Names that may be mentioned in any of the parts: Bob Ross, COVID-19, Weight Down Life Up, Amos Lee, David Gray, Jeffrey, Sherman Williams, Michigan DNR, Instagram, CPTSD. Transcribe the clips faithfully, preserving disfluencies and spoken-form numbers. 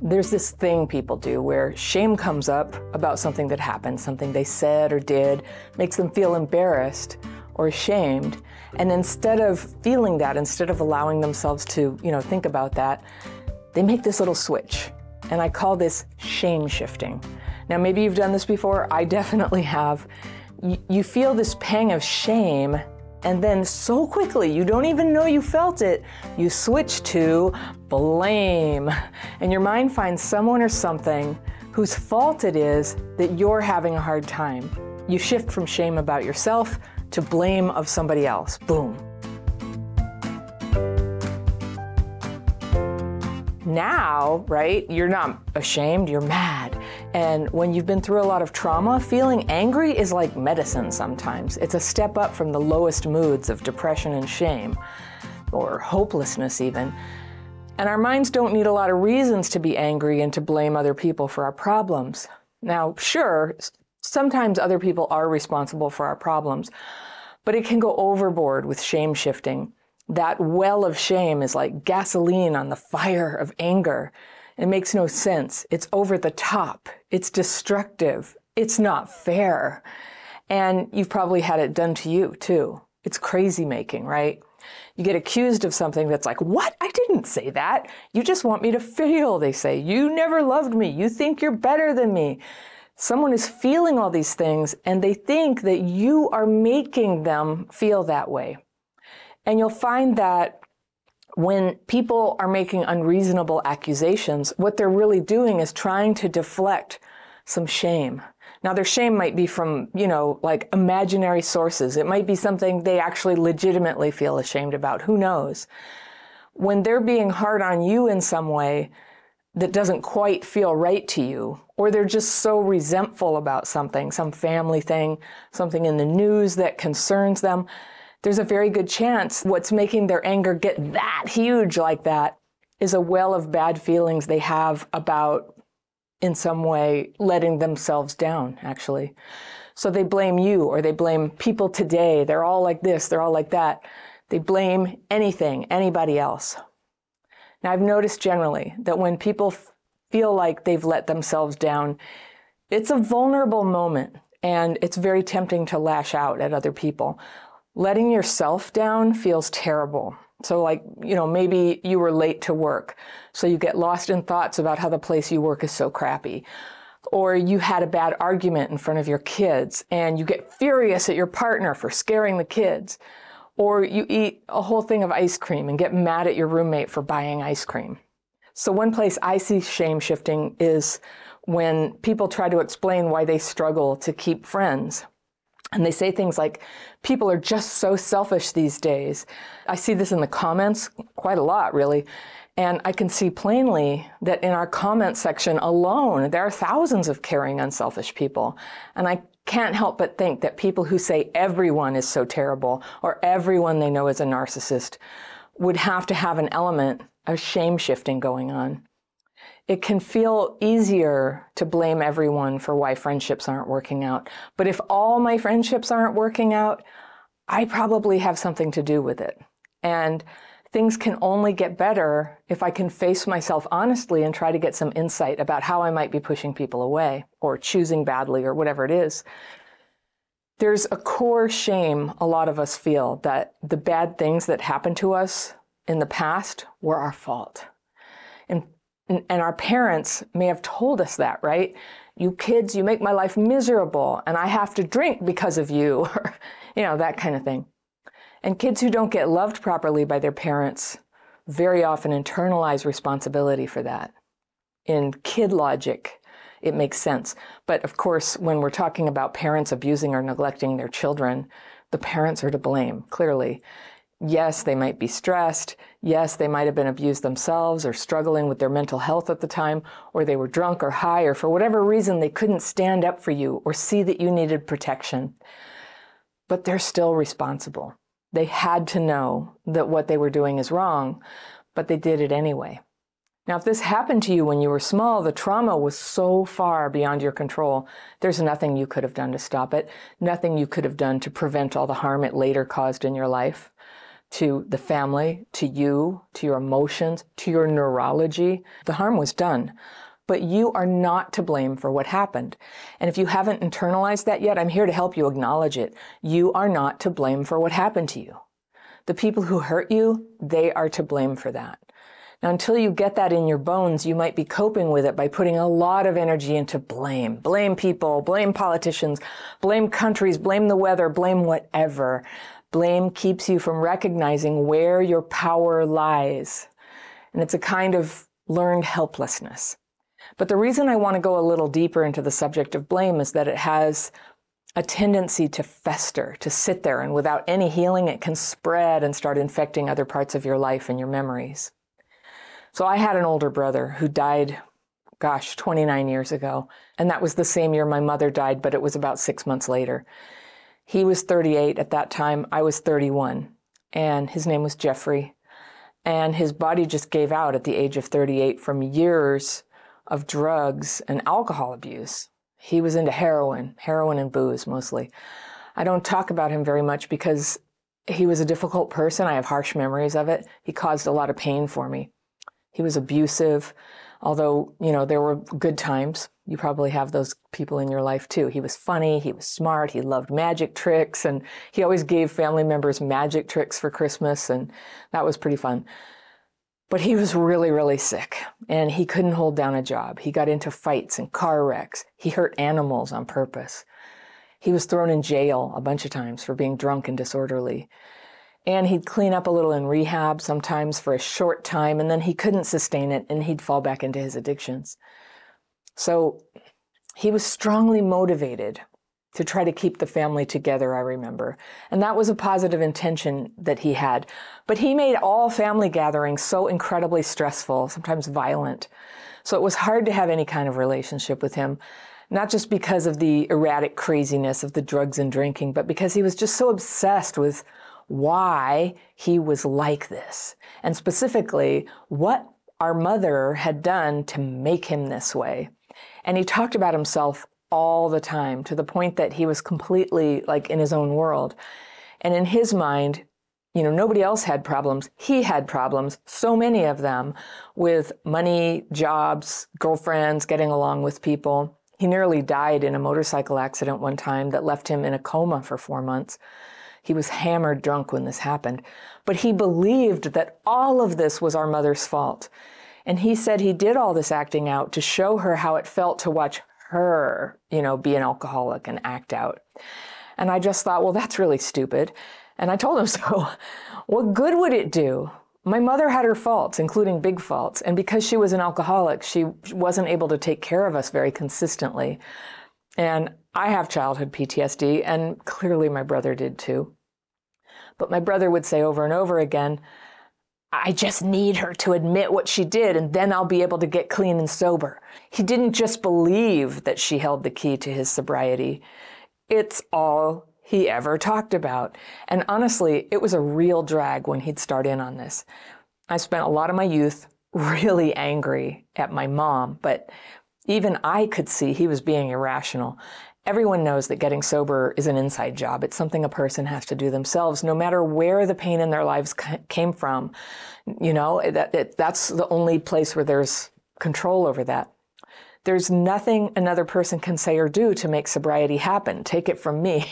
There's this thing people do where shame comes up about something that happened, something they said or did, makes them feel embarrassed or ashamed. And instead of feeling that, instead of allowing themselves to, you know, think about that, they make this little switch. And I call this shame shifting. Now, maybe you've done this before. I definitely have. Y- you feel this pang of shame, and then so quickly, you don't even know you felt it, you switch to blame. And your mind finds someone or something whose fault it is that you're having a hard time. You shift from shame about yourself to blame of somebody else. Boom. Now, right, you're not ashamed, you're mad. And when you've been through a lot of trauma, feeling angry is like medicine sometimes. It's a step up from the lowest moods of depression and shame, or hopelessness even. And our minds don't need a lot of reasons to be angry and to blame other people for our problems. Now, sure, sometimes other people are responsible for our problems, but it can go overboard with shame shifting. That well of shame is like gasoline on the fire of anger. It makes no sense. It's over the top. It's destructive. It's not fair. And you've probably had it done to you too. It's crazy making, right? You get accused of something that's like, what? I didn't say that. You just want me to feel, they say. You never loved me. You think you're better than me. Someone is feeling all these things and they think that you are making them feel that way. And you'll find that when people are making unreasonable accusations, what they're really doing is trying to deflect some shame. Now, their shame might be from, you know, like imaginary sources. It might be something they actually legitimately feel ashamed about. Who knows? When they're being hard on you in some way that doesn't quite feel right to you, or they're just so resentful about something, some family thing, something in the news that concerns them, there's a very good chance what's making their anger get that huge like that is a well of bad feelings they have about, in some way, letting themselves down, actually. So they blame you, or they blame people today. They're all like this, they're all like that. They blame anything, anybody else. Now, I've noticed generally that when people f- feel like they've let themselves down, it's a vulnerable moment, and it's very tempting to lash out at other people. Letting yourself down feels terrible. So like, you know, maybe you were late to work, so you get lost in thoughts about how the place you work is so crappy. Or you had a bad argument in front of your kids, and you get furious at your partner for scaring the kids. Or you eat a whole thing of ice cream and get mad at your roommate for buying ice cream. So one place I see shame shifting is when people try to explain why they struggle to keep friends. And they say things like, people are just so selfish these days. I see this in the comments quite a lot, really. And I can see plainly that in our comment section alone, there are thousands of caring, unselfish people. And I can't help but think that people who say everyone is so terrible, or everyone they know is a narcissist, would have to have an element of shame shifting going on. It can feel easier to blame everyone for why friendships aren't working out. But if all my friendships aren't working out, I probably have something to do with it. And things can only get better if I can face myself honestly and try to get some insight about how I might be pushing people away or choosing badly or whatever it is. There's a core shame a lot of us feel, that the bad things that happened to us in the past were our fault. And And our parents may have told us that, right? You kids, you make my life miserable, and I have to drink because of you, or, you know, that kind of thing. And kids who don't get loved properly by their parents very often internalize responsibility for that. In kid logic, it makes sense. But of course, when we're talking about parents abusing or neglecting their children, the parents are to blame, clearly. Yes, they might be stressed. Yes, they might have been abused themselves or struggling with their mental health at the time, or they were drunk or high, or for whatever reason, they couldn't stand up for you or see that you needed protection. But they're still responsible. They had to know that what they were doing is wrong, but they did it anyway. Now, if this happened to you when you were small, the trauma was so far beyond your control, there's nothing you could have done to stop it, nothing you could have done to prevent all the harm it later caused in your life. to the family, to you, to your emotions, to your neurology. The harm was done, but you are not to blame for what happened. And if you haven't internalized that yet, I'm here to help you acknowledge it. You are not to blame for what happened to you. The people who hurt you, they are to blame for that. Now, until you get that in your bones, you might be coping with it by putting a lot of energy into blame. Blame people, blame politicians, blame countries, blame the weather, blame whatever. Blame keeps you from recognizing where your power lies. And it's a kind of learned helplessness. But the reason I want to go a little deeper into the subject of blame is that it has a tendency to fester, to sit there, and without any healing, it can spread and start infecting other parts of your life and your memories. So I had an older brother who died, gosh, twenty-nine years ago, and that was the same year my mother died, but it was about six months later. He was thirty-eight at that time, I was thirty-one, and his name was Jeffrey, and his body just gave out at the age of thirty-eight from years of drugs and alcohol abuse. He was into heroin, heroin and booze mostly. I don't talk about him very much because he was a difficult person. I have harsh memories of it. He caused a lot of pain for me. He was abusive, although, you know, there were good times. You probably have those people in your life too. He was funny, he was smart, he loved magic tricks, and he always gave family members magic tricks for Christmas, and that was pretty fun. But he was really, really sick, and he couldn't hold down a job. He got into fights and car wrecks. He hurt animals on purpose. He was thrown in jail a bunch of times for being drunk and disorderly. And he'd clean up a little in rehab sometimes for a short time, and then he couldn't sustain it, and he'd fall back into his addictions. So he was strongly motivated to try to keep the family together, I remember. And that was a positive intention that he had. But he made all family gatherings so incredibly stressful, sometimes violent. So it was hard to have any kind of relationship with him, not just because of the erratic craziness of the drugs and drinking, but because he was just so obsessed with why he was like this, and specifically what our mother had done to make him this way. And he talked about himself all the time, to the point that he was completely like in his own world. And in his mind, you know, nobody else had problems. He had problems, so many of them, with money, jobs, girlfriends, getting along with people. He nearly died in a motorcycle accident one time that left him in a coma for four months. He was hammered drunk when this happened. But he believed that all of this was our mother's fault. And he said he did all this acting out to show her how it felt to watch her, you know, be an alcoholic and act out. And I just thought, well, that's really stupid. And I told him so. What good would it do? My mother had her faults, including big faults. And because she was an alcoholic, she wasn't able to take care of us very consistently. And I have childhood P T S D, and clearly my brother did too. But my brother would say over and over again, I just need her to admit what she did, and then I'll be able to get clean and sober. He didn't just believe that she held the key to his sobriety. It's all he ever talked about. And honestly, it was a real drag when he'd start in on this. I spent a lot of my youth really angry at my mom, but even I could see he was being irrational. Everyone knows that getting sober is an inside job. It's something a person has to do themselves, no matter where the pain in their lives came from. You know, that, that that's the only place where there's control over that. There's nothing another person can say or do to make sobriety happen. Take it from me.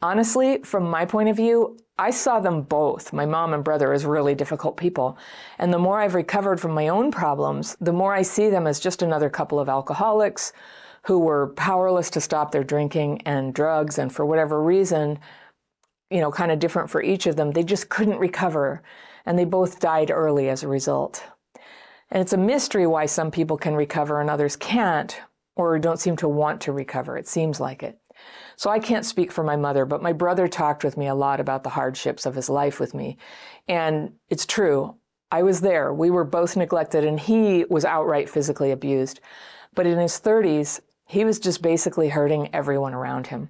Honestly, from my point of view, I saw them both, my mom and brother, as really difficult people. And the more I've recovered from my own problems, the more I see them as just another couple of alcoholics who were powerless to stop their drinking and drugs, and for whatever reason, you know, kind of different for each of them, they just couldn't recover, and they both died early as a result. And it's a mystery why some people can recover and others can't, or don't seem to want to recover. It seems like it. So I can't speak for my mother, but my brother talked with me a lot about the hardships of his life with me. And it's true, I was there. We were both neglected, and he was outright physically abused. But in his thirties, he was just basically hurting everyone around him.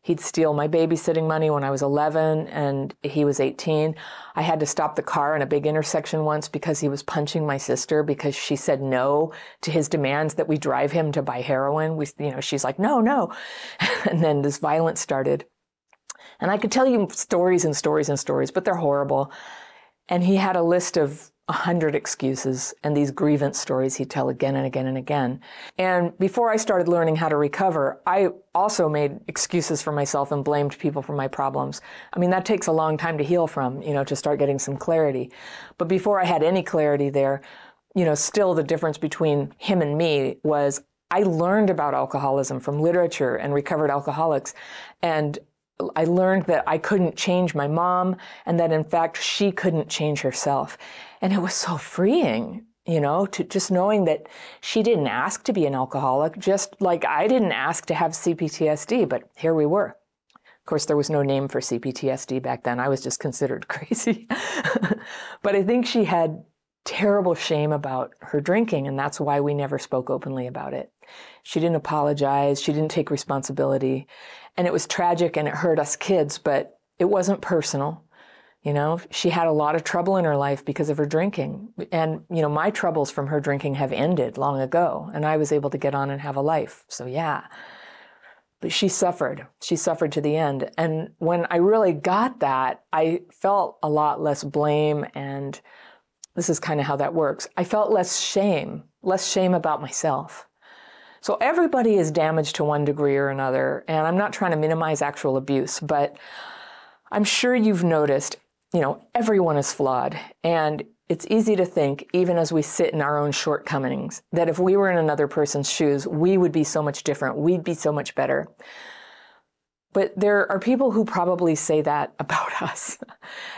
He'd steal my babysitting money when I was eleven and he was eighteen. I had to stop the car in a big intersection once because he was punching my sister because she said no to his demands that we drive him to buy heroin. We, you know, she's like, no, no. And then this violence started. And I could tell you stories and stories and stories, but they're horrible. And he had a list of a hundred excuses and these grievance stories he'd tell again and again and again. And before I started learning how to recover, I also made excuses for myself and blamed people for my problems. I mean, that takes a long time to heal from, you know, to start getting some clarity. But before I had any clarity there, you know, still the difference between him and me was I learned about alcoholism from literature and recovered alcoholics. And I learned that I couldn't change my mom and that, in fact, she couldn't change herself. And it was so freeing, you know, to just knowing that she didn't ask to be an alcoholic, just like I didn't ask to have C P T S D, but here we were. Of course, there was no name for C P T S D back then. I was just considered crazy. But I think she had terrible shame about her drinking, and that's why we never spoke openly about it. She didn't apologize. She didn't take responsibility. And it was tragic and it hurt us kids, but it wasn't personal. You know, she had a lot of trouble in her life because of her drinking. And, you know, my troubles from her drinking have ended long ago, and I was able to get on and have a life. So, yeah. But she suffered. She suffered to the end. And when I really got that, I felt a lot less blame, and this is kind of how that works. I felt less shame, less shame about myself. So everybody is damaged to one degree or another, and I'm not trying to minimize actual abuse, but I'm sure you've noticed, you know, everyone is flawed, and it's easy to think, even as we sit in our own shortcomings, that if we were in another person's shoes, we would be so much different, we'd be so much better. But there are people who probably say that about us.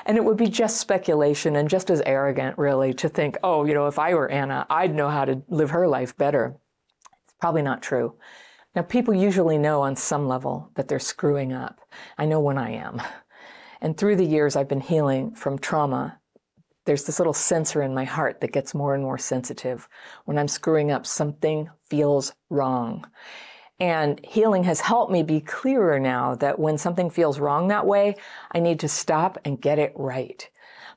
And it would be just speculation and just as arrogant, really, to think, oh, you know, if I were Anna, I'd know how to live her life better. Probably not true. Now, people usually know on some level that they're screwing up. I know when I am. And through the years, I've been healing from trauma. There's this little sensor in my heart that gets more and more sensitive. When I'm screwing up, something feels wrong. And healing has helped me be clearer now that when something feels wrong that way, I need to stop and get it right.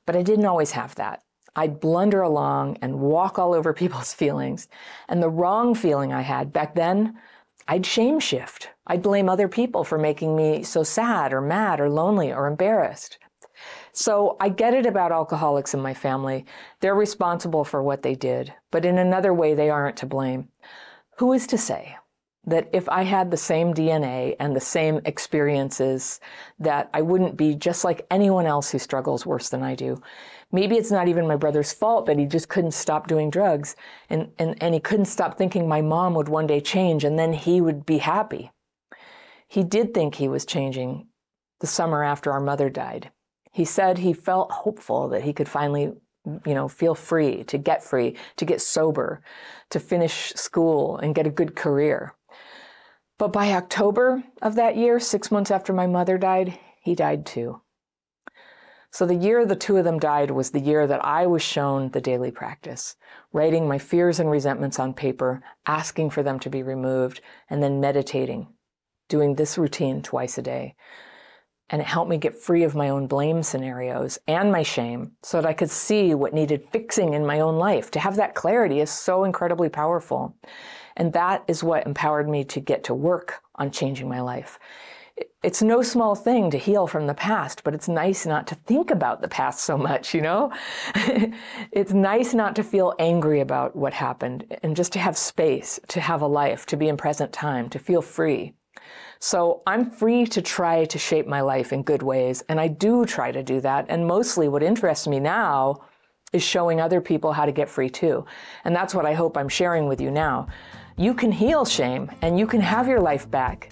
But I didn't always have that. I'd blunder along and walk all over people's feelings. And the wrong feeling I had back then, I'd shame shift. I'd blame other people for making me so sad or mad or lonely or embarrassed. So I get it about alcoholics in my family. They're responsible for what they did, but in another way, they aren't to blame. Who is to say that if I had the same D N A and the same experiences, that I wouldn't be just like anyone else who struggles worse than I do? Maybe it's not even my brother's fault that he just couldn't stop doing drugs, and, and, and he couldn't stop thinking my mom would one day change and then he would be happy. He did think he was changing the summer after our mother died. He said he felt hopeful that he could finally, you know, feel free, to get free, to get sober, to finish school and get a good career. But by October of that year, six months after my mother died, he died too. So the year the two of them died was the year that I was shown the daily practice, writing my fears and resentments on paper, asking for them to be removed, and then meditating, doing this routine twice a day. And it helped me get free of my own blame scenarios and my shame so that I could see what needed fixing in my own life. To have that clarity is so incredibly powerful. And that is what empowered me to get to work on changing my life. It's no small thing to heal from the past, but it's nice not to think about the past so much, you know? It's nice not to feel angry about what happened and just to have space, to have a life, to be in present time, to feel free. So I'm free to try to shape my life in good ways, and I do try to do that. And mostly what interests me now is showing other people how to get free too. And that's what I hope I'm sharing with you now. You can heal shame and you can have your life back.